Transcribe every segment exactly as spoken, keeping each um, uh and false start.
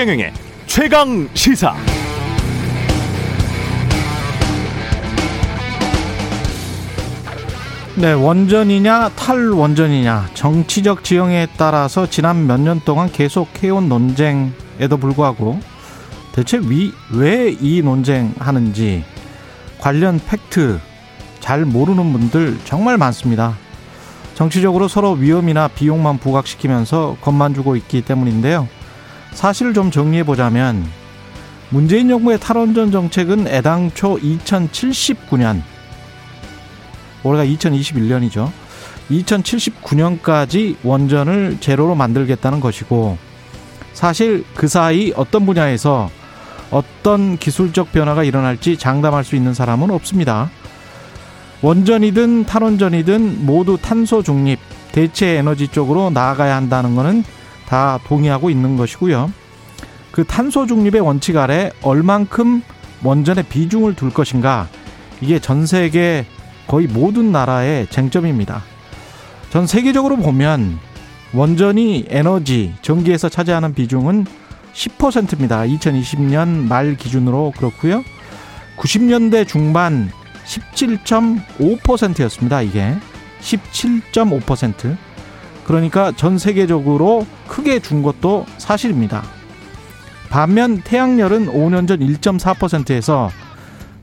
최경영의 최강시사. 네, 원전이냐 탈원전이냐 정치적 지형에 따라서 지난 몇 년 동안 계속해온 논쟁에도 불구하고 대체 왜 이 논쟁하는지 관련 팩트 잘 모르는 분들 정말 많습니다. 정치적으로 서로 위험이나 비용만 부각시키면서 겁만 주고 있기 때문인데요. 사실을 좀 정리해보자면 문재인 정부의 탈원전 정책은 애당초 이천칠십구 년, 올해가 이천이십일 년이죠. 이천칠십구 년까지 원전을 제로로 만들겠다는 것이고, 사실 그 사이 어떤 분야에서 어떤 기술적 변화가 일어날지 장담할 수 있는 사람은 없습니다. 원전이든 탈원전이든 모두 탄소 중립, 대체 에너지 쪽으로 나아가야 한다는 것은 다 동의하고 있는 것이고요. 그 탄소 중립의 원칙 아래 얼만큼 원전의 비중을 둘 것인가, 이게 전 세계 거의 모든 나라의 쟁점입니다. 전 세계적으로 보면 원전이 에너지, 전기에서 차지하는 비중은 십 퍼센트입니다. 이천이십 년 말 기준으로 그렇고요. 구십 년대 중반 십칠 점 오 퍼센트였습니다. 이게 십칠 점 오 퍼센트. 그러니까 전 세계적으로 크게 준 것도 사실입니다. 반면 태양열은 오 년 전 일 점 사 퍼센트에서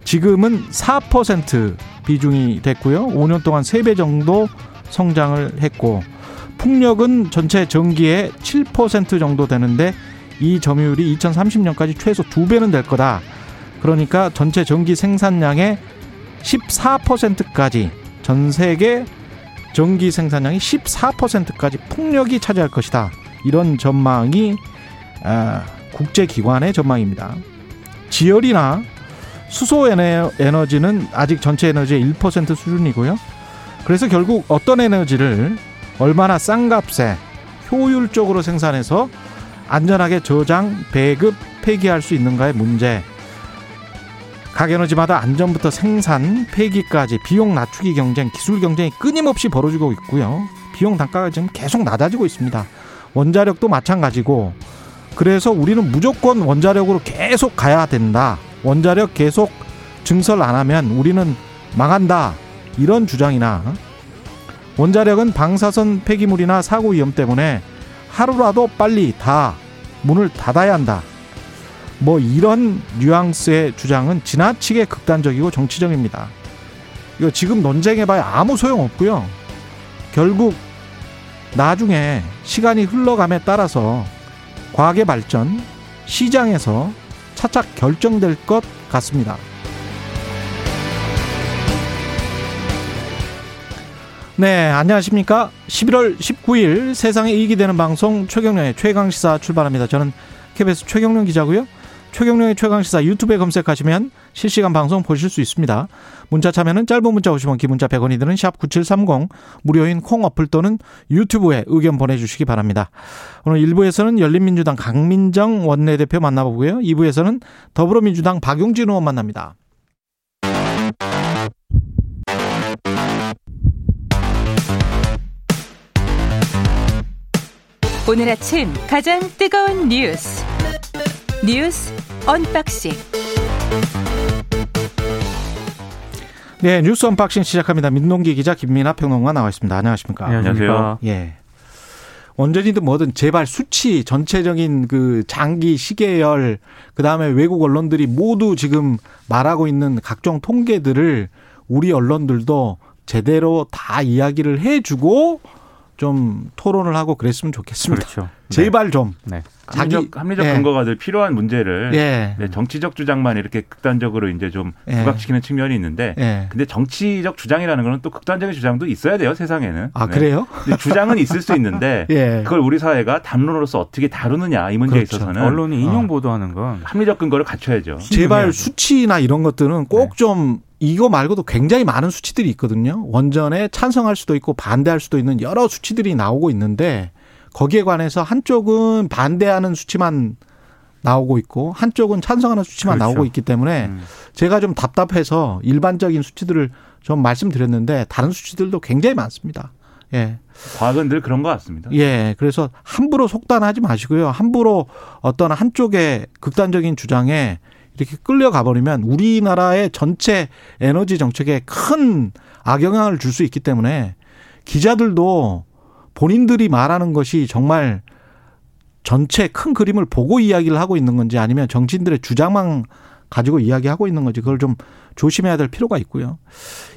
지금은 사 퍼센트 비중이 됐고요. 오 년 동안 세 배 정도 성장을 했고, 풍력은 전체 전기의 칠 퍼센트 정도 되는데 이 점유율이 이천삼십 년까지 최소 두 배는 될 거다. 그러니까 전체 전기 생산량의 십사 퍼센트까지, 전 세계 전기 생산량이 십사 퍼센트까지 풍력이 차지할 것이다. 이런 전망이 아, 국제기관의 전망입니다. 지열이나 수소 에너지는 아직 전체 에너지의 일 퍼센트 수준이고요. 그래서 결국 어떤 에너지를 얼마나 싼 값에 효율적으로 생산해서 안전하게 저장, 배급, 폐기할 수 있는가의 문제, 각 에너지마다 안전부터 생산, 폐기까지 비용 낮추기 경쟁, 기술 경쟁이 끊임없이 벌어지고 있고요. 비용 단가가 지금 계속 낮아지고 있습니다. 원자력도 마찬가지고, 그래서 우리는 무조건 원자력으로 계속 가야 된다. 원자력 계속 증설 안 하면 우리는 망한다. 이런 주장이나, 원자력은 방사선 폐기물이나 사고 위험 때문에 하루라도 빨리 다 문을 닫아야 한다. 뭐 이런 뉘앙스의 주장은 지나치게 극단적이고 정치적입니다. 이거 지금 논쟁해봐야 아무 소용없고요. 결국 나중에 시간이 흘러감에 따라서 과학의 발전, 시장에서 차차 결정될 것 같습니다. 네, 안녕하십니까. 십일월 십구일 세상에 이익이 되는 방송 최경령의 최강시사 출발합니다. 저는 케이비에스 최경령 기자고요. 최경령의 최강시사 유튜브에 검색하시면 실시간 방송 보실 수 있습니다. 문자 참여는 짧은 문자 오십 원, 기문자 백 원이 드는 샵 구칠삼공, 무료인 콩 어플 또는 유튜브에 의견 보내주시기 바랍니다. 오늘 일 부에서는 열린민주당 강민정 원내대표 만나보고요. 이 부에서는 더불어민주당 박용진 의원 만납니다. 오늘 아침 가장 뜨거운 뉴스, 뉴스 언박싱. 네, 뉴스 언박싱 시작합니다. 민동기 기자, 김민아 평론가 나와 있습니다. 안녕하십니까? 안녕하세요. 예. 원전이든 뭐든 제발 수치, 전체적인 그 장기 시계열, 그다음에 외국 언론들이 모두 지금 말하고 있는 각종 통계들을 우리 언론들도 제대로 다 이야기를 해주고 좀 토론을 하고 그랬으면 좋겠습니다. 그렇죠. 제발 네. 좀. 네. 자기, 합리적, 합리적 네. 근거가 늘 필요한 문제를 네. 네. 정치적 주장만 이렇게 극단적으로 이제 좀 네. 부각시키는 측면이 있는데, 네. 근데 정치적 주장이라는 건 또 극단적인 주장도 있어야 돼요, 세상에는. 아, 네. 그래요? 주장은 있을 수 있는데 네. 그걸 우리 사회가 담론으로서 어떻게 다루느냐, 이 문제에 그렇죠. 있어서는 언론이 인용 보도하는 건 합리적 근거를 갖춰야죠. 제발 수치나 이런 것들은 꼭 좀 네. 이거 말고도 굉장히 많은 수치들이 있거든요. 원전에 찬성할 수도 있고 반대할 수도 있는 여러 수치들이 나오고 있는데, 거기에 관해서 한쪽은 반대하는 수치만 나오고 있고 한쪽은 찬성하는 수치만 그렇죠. 나오고 있기 때문에 음. 제가 좀 답답해서 일반적인 수치들을 좀 말씀드렸는데 다른 수치들도 굉장히 많습니다. 예. 과학은 늘 그런 것 같습니다. 예. 그래서 함부로 속단하지 마시고요. 함부로 어떤 한쪽의 극단적인 주장에 이렇게 끌려가 버리면 우리나라의 전체 에너지 정책에 큰 악영향을 줄 수 있기 때문에 기자들도 본인들이 말하는 것이 정말 전체 큰 그림을 보고 이야기를 하고 있는 건지 아니면 정치인들의 주장만 가지고 이야기하고 있는 건지 그걸 좀 조심해야 될 필요가 있고요.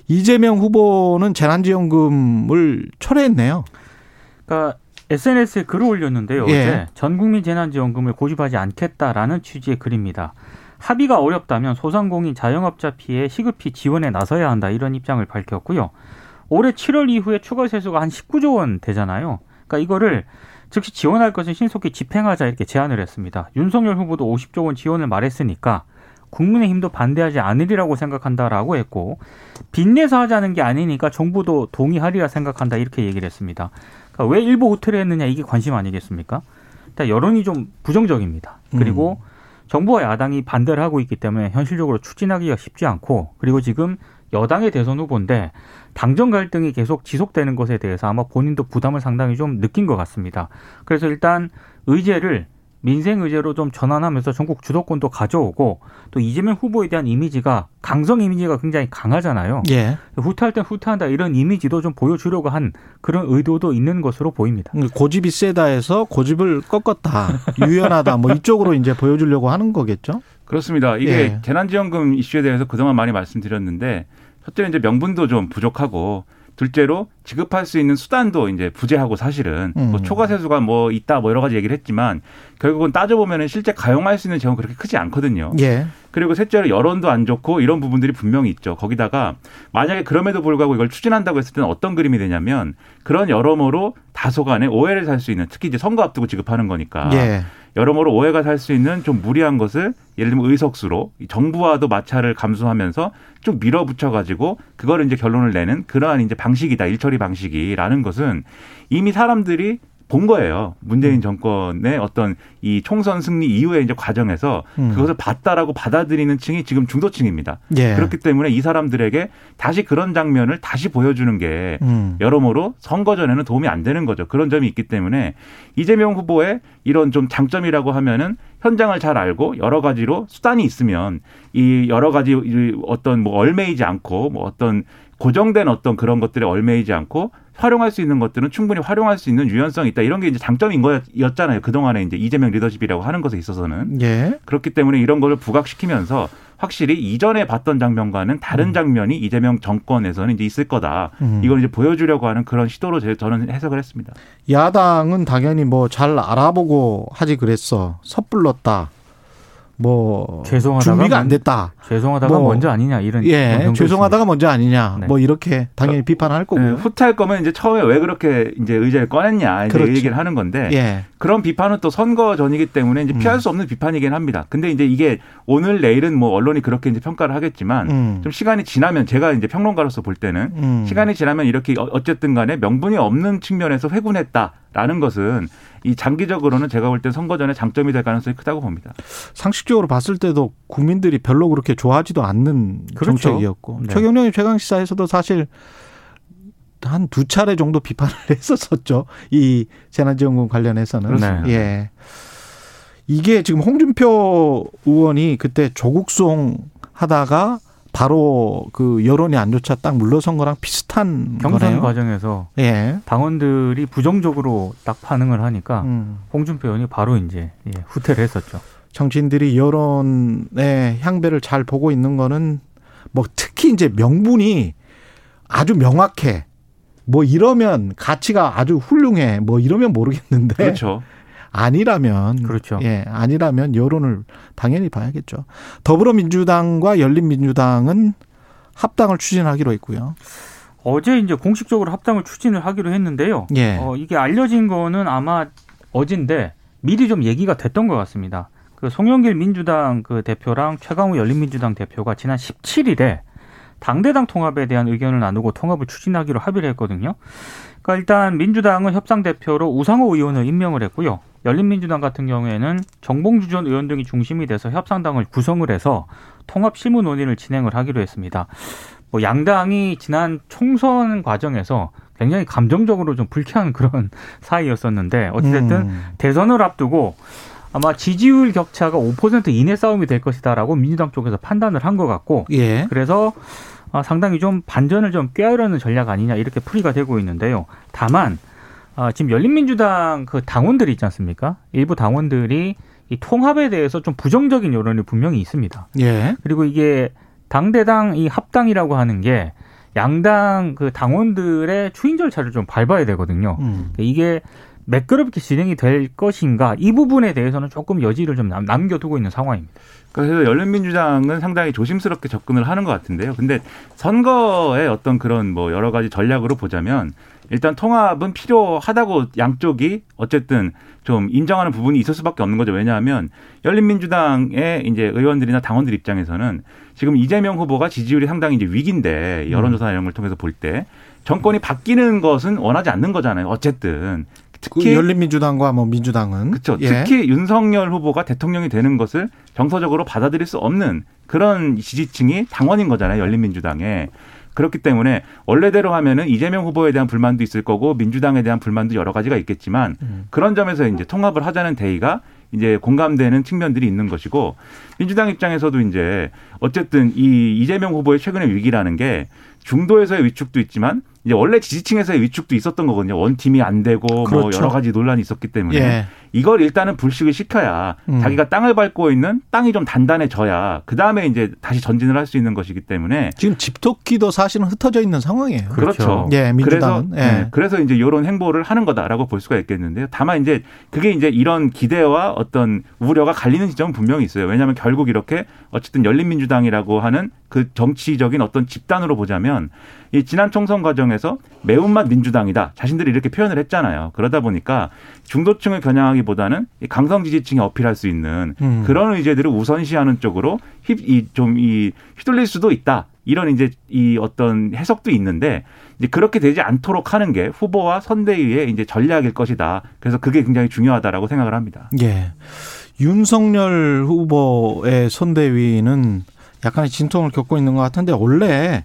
이재명 후보는 재난지원금을 철회했네요. 그러니까 에스엔에스에 글을 올렸는데요. 예. 어제 전 국민 재난지원금을 고집하지 않겠다라는 취지의 글입니다. 합의가 어렵다면 소상공인 자영업자 피해 시급히 지원에 나서야 한다 이런 입장을 밝혔고요. 올해 칠월 이후에 추가 세수가 한 십구조 원 되잖아요. 그러니까 이거를 즉시 지원할 것은 신속히 집행하자 이렇게 제안을 했습니다. 윤석열 후보도 오십조 원 지원을 말했으니까 국민의힘도 반대하지 않으리라고 생각한다라고 했고 빚내서 하자는 게 아니니까 정부도 동의하리라 생각한다 이렇게 얘기를 했습니다. 그러니까 왜 일부 호텔을 했느냐 이게 관심 아니겠습니까? 일단 여론이 좀 부정적입니다. 그리고 음. 정부와 야당이 반대를 하고 있기 때문에 현실적으로 추진하기가 쉽지 않고 그리고 지금 여당의 대선 후보인데 당정 갈등이 계속 지속되는 것에 대해서 아마 본인도 부담을 상당히 좀 느낀 것 같습니다. 그래서 일단 의제를 민생 의제로 좀 전환하면서 전국 주도권도 가져오고 또 이재명 후보에 대한 이미지가 강성 이미지가 굉장히 강하잖아요. 예. 후퇴할 땐 후퇴한다 이런 이미지도 좀 보여주려고 한 그런 의도도 있는 것으로 보입니다. 고집이 세다 해서 고집을 꺾었다, 유연하다 뭐 이쪽으로 이제 보여주려고 하는 거겠죠. 그렇습니다. 이게 예. 재난지원금 이슈에 대해서 그동안 많이 말씀드렸는데 첫째 이제 명분도 좀 부족하고 둘째로 지급할 수 있는 수단도 이제 부재하고 사실은 음. 뭐 초과 세수가 뭐 있다 뭐 여러 가지 얘기를 했지만 결국은 따져보면은 실제 가용할 수 있는 재원 그렇게 크지 않거든요. 예. 그리고 셋째로 여론도 안 좋고 이런 부분들이 분명히 있죠. 거기다가 만약에 그럼에도 불구하고 이걸 추진한다고 했을 때는 어떤 그림이 되냐면 그런 여러모로 다소간의 오해를 살 수 있는 특히 이제 선거 앞두고 지급하는 거니까 예. 여러모로 오해가 살 수 있는 좀 무리한 것을 예를 들면 의석수로 정부와도 마찰을 감수하면서 좀 밀어붙여가지고 그걸 이제 결론을 내는 그러한 이제 방식이다. 일처리 방식이라는 것은 이미 사람들이 본 거예요. 문재인 정권의 어떤 이 총선 승리 이후의 이제 과정에서 음. 그것을 봤다라고 받아들이는 층이 지금 중도층입니다. 예. 그렇기 때문에 이 사람들에게 다시 그런 장면을 다시 보여주는 게 음. 여러모로 선거 전에는 도움이 안 되는 거죠. 그런 점이 있기 때문에 이재명 후보의 이런 좀 장점이라고 하면은 현장을 잘 알고 여러 가지로 수단이 있으면 이 여러 가지 어떤 뭐 얼매이지 않고 뭐 어떤 고정된 어떤 그런 것들에 얼매이지 않고 활용할 수 있는 것들은 충분히 활용할 수 있는 유연성이 있다. 이런 게 이제 장점인 거였잖아요. 그동안에 이제 이재명 리더십이라고 하는 것에 있어서는. 예. 그렇기 때문에 이런 걸 부각시키면서 확실히 이전에 봤던 장면과는 다른 음. 장면이 이재명 정권에서는 이제 있을 거다. 음. 이걸 이제 보여주려고 하는 그런 시도로 저는 해석을 했습니다. 야당은 당연히 뭐 잘 알아보고 하지 그랬어. 섣불렀다. 뭐 죄송하다가 준비가 안 됐다. 죄송하다가 뭐 먼저 아니냐 이런. 예, 죄송하다가 있습니다. 먼저 아니냐. 네. 뭐 이렇게 당연히 비판할 거고요. 네, 후퇴할 거면 이제 처음에 왜 그렇게 이제 의제를 꺼냈냐 이제 얘기를 하는 건데 예. 그런 비판은 또 선거 전이기 때문에 이제 피할 음. 수 없는 비판이긴 합니다. 근데 이제 이게 오늘 내일은 뭐 언론이 그렇게 이제 평가를 하겠지만 음. 좀 시간이 지나면 제가 이제 평론가로서 볼 때는 음. 시간이 지나면 이렇게 어쨌든 간에 명분이 없는 측면에서 회군했다. 라는 것은 이 장기적으로는 제가 볼 때 선거 전에 장점이 될 가능성이 크다고 봅니다. 상식적으로 봤을 때도 국민들이 별로 그렇게 좋아하지도 않는 그렇죠. 정책이었고 네. 최경영의 최강시사에서도 사실 한 두 차례 정도 비판을 했었었죠. 이 재난지원금 관련해서는. 네. 예. 이게 지금 홍준표 의원이 그때 조국송 하다가 바로 그 여론이 안 좋자 딱 물러선 거랑 비슷한 경선 거네요. 과정에서 예. 당원들이 부정적으로 딱 반응을 하니까 음. 홍준표 의원이 바로 이제 예, 후퇴를 했었죠. 정치인들이 여론의 향배를 잘 보고 있는 거는 뭐 특히 이제 명분이 아주 명확해. 뭐 이러면 가치가 아주 훌륭해. 뭐 이러면 모르겠는데. 그렇죠. 아니라면 그렇죠. 예, 아니라면 여론을 당연히 봐야겠죠. 더불어민주당과 열린민주당은 합당을 추진하기로 했고요. 어제 이제 공식적으로 합당을 추진을 하기로 했는데요. 예. 어, 이게 알려진 거는 아마 어제인데 미리 좀 얘기가 됐던 것 같습니다. 그 송영길 민주당 그 대표랑 최강욱 열린민주당 대표가 지난 십칠일에 당대당 통합에 대한 의견을 나누고 통합을 추진하기로 합의를 했거든요. 그러니까 일단 민주당은 협상대표로 우상호 의원을 임명을 했고요. 열린민주당 같은 경우에는 정봉주 전 의원 등이 중심이 돼서 협상당을 구성을 해서 통합 실무 논의를 진행을 하기로 했습니다. 뭐 양당이 지난 총선 과정에서 굉장히 감정적으로 좀 불쾌한 그런 사이였었는데 어찌됐든 음. 대선을 앞두고 아마 지지율 격차가 오 퍼센트 이내 싸움이 될 것이다라고 민주당 쪽에서 판단을 한 것 같고 예. 그래서 상당히 좀 반전을 좀 꾀하려는 전략 아니냐 이렇게 풀이가 되고 있는데요. 다만 지금 열린민주당 그 당원들이 있지 않습니까? 일부 당원들이 이 통합에 대해서 좀 부정적인 여론이 분명히 있습니다. 예. 그리고 이게 당대당 이 합당이라고 하는 게 양당 그 당원들의 추인 절차를 좀 밟아야 되거든요. 음. 이게 매끄럽게 진행이 될 것인가 이 부분에 대해서는 조금 여지를 좀 남겨두고 있는 상황입니다. 그래서 열린민주당은 상당히 조심스럽게 접근을 하는 것 같은데요. 근데 선거의 어떤 그런 뭐 여러 가지 전략으로 보자면 일단 통합은 필요하다고 양쪽이 어쨌든 좀 인정하는 부분이 있을 수밖에 없는 거죠. 왜냐하면 열린민주당의 이제 의원들이나 당원들 입장에서는 지금 이재명 후보가 지지율이 상당히 이제 위기인데 여론조사나 이런 걸 통해서 볼 때 정권이 바뀌는 것은 원하지 않는 거잖아요. 어쨌든. 특히 열린민주당과 뭐 민주당은 그렇죠. 예. 특히 윤석열 후보가 대통령이 되는 것을 정서적으로 받아들일 수 없는 그런 지지층이 당원인 거잖아요. 열린민주당에. 그렇기 때문에 원래대로 하면은 이재명 후보에 대한 불만도 있을 거고 민주당에 대한 불만도 여러 가지가 있겠지만 음. 그런 점에서 이제 통합을 하자는 대의가 이제 공감되는 측면들이 있는 것이고 민주당 입장에서도 이제 어쨌든 이 이재명 후보의 최근의 위기라는 게 중도에서의 위축도 있지만 이제 원래 지지층에서의 위축도 있었던 거거든요. 원팀이 안 되고 그렇죠. 뭐 여러 가지 논란이 있었기 때문에 예. 이걸 일단은 불식을 시켜야 음. 자기가 땅을 밟고 있는 땅이 좀 단단해져야 그다음에 이제 다시 전진을 할 수 있는 것이기 때문에 지금 집토끼도 사실은 흩어져 있는 상황이에요. 그렇죠. 그렇죠. 예, 민주당은. 그래서, 예. 그래서 이제 이런 행보를 하는 거다라고 볼 수가 있겠는데요. 다만 이제 그게 이제 이런 기대와 어떤 우려가 갈리는 지점은 분명히 있어요. 왜냐하면 결국 이렇게 어쨌든 열린민주당이라고 하는 그 정치적인 어떤 집단으로 보자면 이 지난 총선 과정에서 매운맛 민주당이다. 자신들이 이렇게 표현을 했잖아요. 그러다 보니까 중도층을 겨냥하기보다는 강성 지지층이 어필할 수 있는 음. 그런 의제들을 우선시하는 쪽으로 좀 이 휘둘릴 수도 있다. 이런 이제 이 어떤 해석도 있는데 이제 그렇게 되지 않도록 하는 게 후보와 선대위의 이제 전략일 것이다. 그래서 그게 굉장히 중요하다라고 생각을 합니다. 예. 윤석열 후보의 선대위는 약간의 진통을 겪고 있는 것 같은데 원래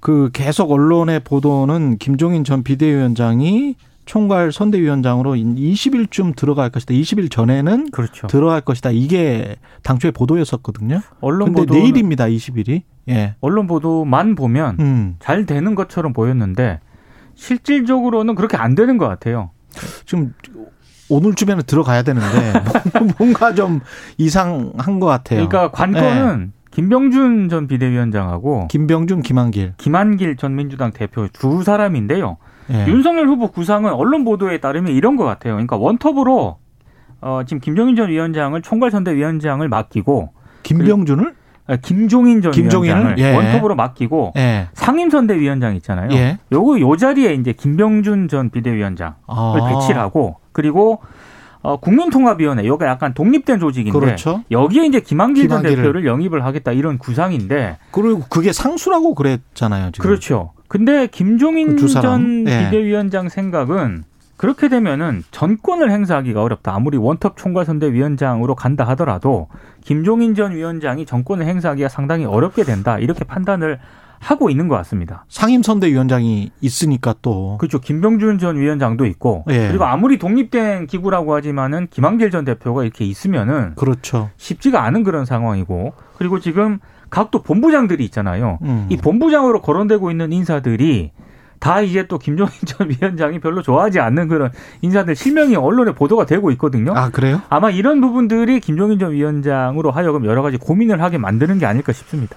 그 계속 언론의 보도는 김종인 전 비대위원장이 총괄 선대위원장으로 이십 일쯤 들어갈 것이다. 이십 일 전에는 그렇죠. 들어갈 것이다. 이게 당초에 보도였었거든요. 언론 근데 보도는 내일입니다. 이십 일이. 예. 언론 보도만 보면 음. 잘 되는 것처럼 보였는데 실질적으로는 그렇게 안 되는 것 같아요. 지금 오늘쯤에는 들어가야 되는데 뭔가 좀 이상한 것 같아요. 그러니까 관건은. 예. 김병준 전 비대위원장하고 김병준, 김한길. 김한길 전 민주당 대표 두 사람인데요. 예. 윤석열 후보 구상은 언론 보도에 따르면 이런 것 같아요. 그러니까 원톱으로 어, 지금 김종인 전 위원장을 총괄선대위원장을 맡기고. 김병준을? 아, 김종인 전 김종인? 위원장을 예. 원톱으로 맡기고 예. 상임선대위원장 있잖아요. 예. 요거 요 자리에 이제 김병준 전 비대위원장을 아. 배치를 하고 그리고 어, 국민통합위원회, 여기가 약간 독립된 조직인데 그렇죠. 여기에 이제 김한길 전 대표를 영입을 하겠다 이런 구상인데 그리고 그게 상수라고 그랬잖아요. 지금. 그렇죠. 근데 김종인 그 전 비대위원장 네. 생각은 그렇게 되면은 전권을 행사하기가 어렵다. 아무리 원톱 총괄선대위원장으로 간다 하더라도 김종인 전 위원장이 전권을 행사하기가 상당히 어렵게 된다. 이렇게 판단을 하고 있는 것 같습니다. 상임선대위원장이 있으니까 또. 그렇죠. 김병준 전 위원장도 있고. 예. 그리고 아무리 독립된 기구라고 하지만은 김한길 전 대표가 이렇게 있으면은. 그렇죠. 쉽지가 않은 그런 상황이고. 그리고 지금 각도 본부장들이 있잖아요. 음. 이 본부장으로 거론되고 있는 인사들이 다 이제 또 김종인 전 위원장이 별로 좋아하지 않는 그런 인사들 실명이 언론에 보도가 되고 있거든요. 아, 그래요? 아마 이런 부분들이 김종인 전 위원장으로 하여금 여러 가지 고민을 하게 만드는 게 아닐까 싶습니다.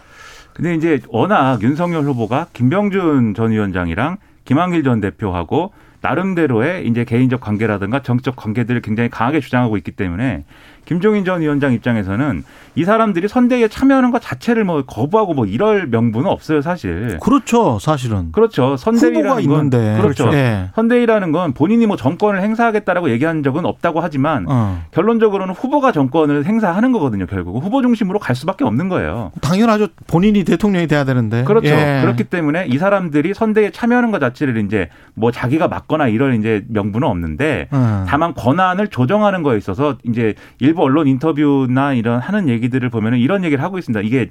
근데 이제 워낙 윤석열 후보가 김병준 전 위원장이랑 김한길 전 대표하고 나름대로의 이제 개인적 관계라든가 정적 관계들을 굉장히 강하게 주장하고 있기 때문에 김종인 전 위원장 입장에서는 이 사람들이 선대위에 참여하는 것 자체를 뭐 거부하고 뭐 이럴 명분은 없어요, 사실. 그렇죠, 사실은. 그렇죠. 선대위라는 건 있는데. 그렇죠. 그렇죠. 예. 선대위라는 건 본인이 뭐 정권을 행사하겠다라고 얘기한 적은 없다고 하지만 어. 결론적으로는 후보가 정권을 행사하는 거거든요, 결국은. 후보 중심으로 갈 수밖에 없는 거예요. 당연하죠. 본인이 대통령이 돼야 되는데. 그렇죠. 예. 그렇기 때문에 이 사람들이 선대위에 참여하는 것 자체를 이제 뭐 자기가 막거나 이럴 이제 명분은 없는데 음. 다만 권한을 조정하는 거에 있어서 이제 일부 일부 언론 인터뷰나 이런 하는 얘기들을 보면은 이런 얘기를 하고 있습니다. 이게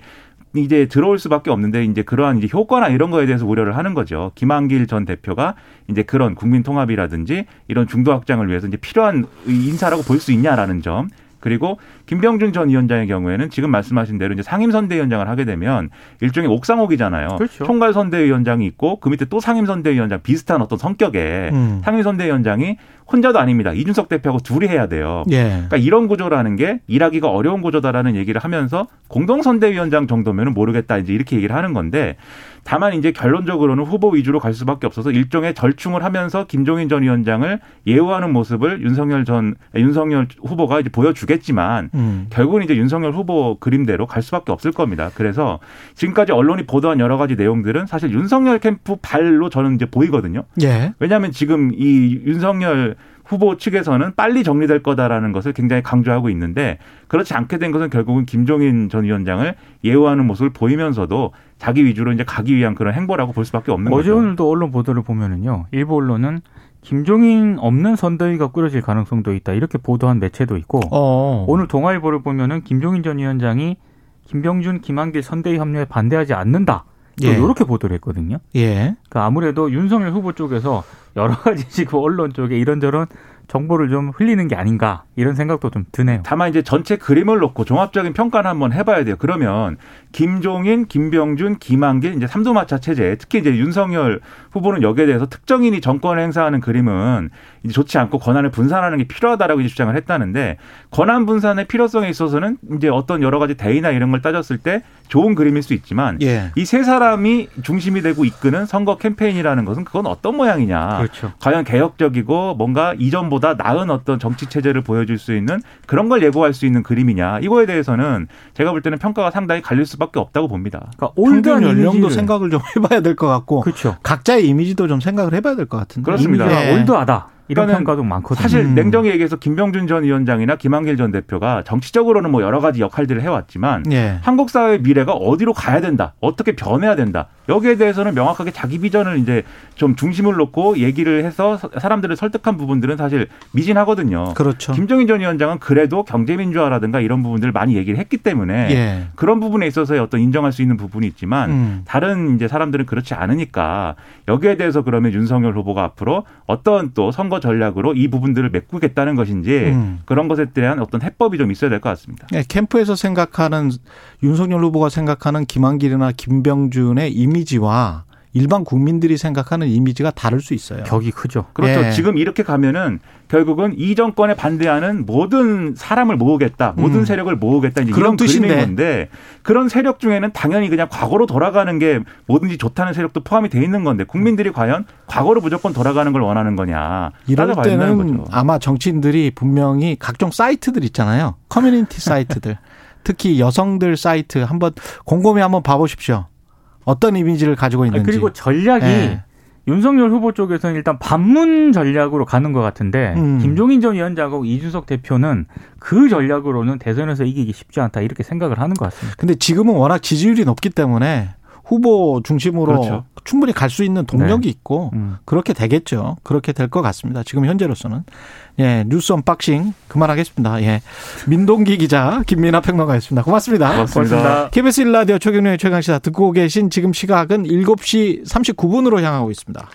이제 들어올 수밖에 없는데 이제 그러한 이제 효과나 이런 거에 대해서 우려를 하는 거죠. 김한길 전 대표가 이제 그런 국민 통합이라든지 이런 중도 확장을 위해서 이제 필요한 인사라고 볼 수 있냐라는 점. 그리고 김병준 전 위원장의 경우에는 지금 말씀하신 대로 이제 상임선대위원장을 하게 되면 일종의 옥상옥이잖아요. 그렇죠. 총괄선대위원장이 있고 그 밑에 또 상임선대위원장 비슷한 어떤 성격의 음. 상임선대위원장이 혼자도 아닙니다. 이준석 대표하고 둘이 해야 돼요. 예. 그러니까 이런 구조라는 게 일하기가 어려운 구조다라는 얘기를 하면서 공동선대위원장 정도면은 모르겠다 이제 이렇게 얘기를 하는 건데 다만 이제 결론적으로는 후보 위주로 갈 수밖에 없어서 일종의 절충을 하면서 김종인 전 위원장을 예우하는 모습을 윤석열 전 윤석열 후보가 이제 보여주겠지만 음. 결국은 이제 윤석열 후보 그림대로 갈 수밖에 없을 겁니다. 그래서 지금까지 언론이 보도한 여러 가지 내용들은 사실 윤석열 캠프 발로 저는 이제 보이거든요. 예. 왜냐하면 지금 이 윤석열 후보 측에서는 빨리 정리될 거다라는 것을 굉장히 강조하고 있는데 그렇지 않게 된 것은 결국은 김종인 전 위원장을 예우하는 모습을 보이면서도 자기 위주로 이제 가기 위한 그런 행보라고 볼 수밖에 없는 거죠. 어제 오늘도 언론 보도를 보면은요, 일부 언론은 김종인 없는 선대위가 꾸려질 가능성도 있다 이렇게 보도한 매체도 있고 어. 오늘 동아일보를 보면은 김종인 전 위원장이 김병준, 김한길 선대위 협력에 반대하지 않는다. 예. 이렇게 보도를 했거든요. 예. 그러니까 아무래도 윤석열 후보 쪽에서 여러 가지 지금 언론 쪽에 이런저런 정보를 좀 흘리는 게 아닌가 이런 생각도 좀 드네요. 다만 이제 전체 그림을 놓고 종합적인 평가를 한번 해봐야 돼요. 그러면 김종인, 김병준, 김한길 이제 삼두마차 체제 특히 이제 윤석열 후보는 여기에 대해서 특정인이 정권을 행사하는 그림은 이제 좋지 않고 권한을 분산하는 게 필요하다라고 이제 주장을 했다는데 권한 분산의 필요성에 있어서는 이제 어떤 여러 가지 대의나 이런 걸 따졌을 때 좋은 그림일 수 있지만 예. 이 세 사람이 중심이 되고 이끄는 선거 캠페인이라는 것은 그건 어떤 모양이냐. 그렇죠. 과연 개혁적이고 뭔가 이전보다 다 나은 어떤 정치 체제를 보여줄 수 있는 그런 걸 예고할 수 있는 그림이냐 이거에 대해서는 제가 볼 때는 평가가 상당히 갈릴 수밖에 없다고 봅니다. 그러니까 올드한 연령도 생각을 좀 해봐야 될 것 같고, 그렇죠. 각자의 이미지도 좀 생각을 해봐야 될 것 같은데 그렇습니다. 네. 올드하다. 이런 평가도 많거든요. 사실 냉정히 얘기해서 김병준 전 위원장이나 김한길 전 대표가 정치적으로는 뭐 여러 가지 역할들을 해왔지만 예. 한국 사회의 미래가 어디로 가야 된다, 어떻게 변해야 된다 여기에 대해서는 명확하게 자기 비전을 이제 좀 중심을 놓고 얘기를 해서 사람들을 설득한 부분들은 사실 미진하거든요. 그렇죠. 김종인 전 위원장은 그래도 경제민주화라든가 이런 부분들을 많이 얘기를 했기 때문에 예. 그런 부분에 있어서의 어떤 인정할 수 있는 부분이 있지만 음. 다른 이제 사람들은 그렇지 않으니까 여기에 대해서 그러면 윤석열 후보가 앞으로 어떤 또 선거 전략으로 이 부분들을 메꾸겠다는 것인지 음. 그런 것에 대한 어떤 해법이 좀 있어야 될 것 같습니다. 네, 캠프에서 생각하는 윤석열 후보가 생각하는 김한길이나 김병준의 이미지와 일반 국민들이 생각하는 이미지가 다를 수 있어요. 격이 크죠. 그렇죠. 예. 지금 이렇게 가면은 결국은 이 정권에 반대하는 모든 사람을 모으겠다, 음. 모든 세력을 모으겠다 이제 이런 뜻인 건데 그런 세력 중에는 당연히 그냥 과거로 돌아가는 게 뭐든지 좋다는 세력도 포함이 돼 있는 건데 국민들이 과연 과거로 무조건 돌아가는 걸 원하는 거냐. 이럴 때는 거죠. 아마 정치인들이 분명히 각종 사이트들 있잖아요. 커뮤니티 사이트들. 특히 여성들 사이트 한번 곰곰이 한번 봐보십시오. 어떤 이미지를 가지고 있는지. 그리고 전략이 예. 윤석열 후보 쪽에서는 일단 반문 전략으로 가는 것 같은데 음. 김종인 전 위원장하고 이준석 대표는 그 전략으로는 대선에서 이기기 쉽지 않다 이렇게 생각을 하는 것 같습니다. 근데 지금은 워낙 지지율이 높기 때문에 후보 중심으로 그렇죠. 충분히 갈 수 있는 동력이 네. 있고 음. 그렇게 되겠죠. 그렇게 될 것 같습니다. 지금 현재로서는. 예, 뉴스 언박싱 그만하겠습니다. 예, 민동기 기자, 김민아 평론가였습니다. 고맙습니다. 고맙습니다. 고맙습니다. 케이비에스 일 라디오 최경영의 최강시사 듣고 계신 지금 시각은 일곱 시 삼십구 분으로 향하고 있습니다.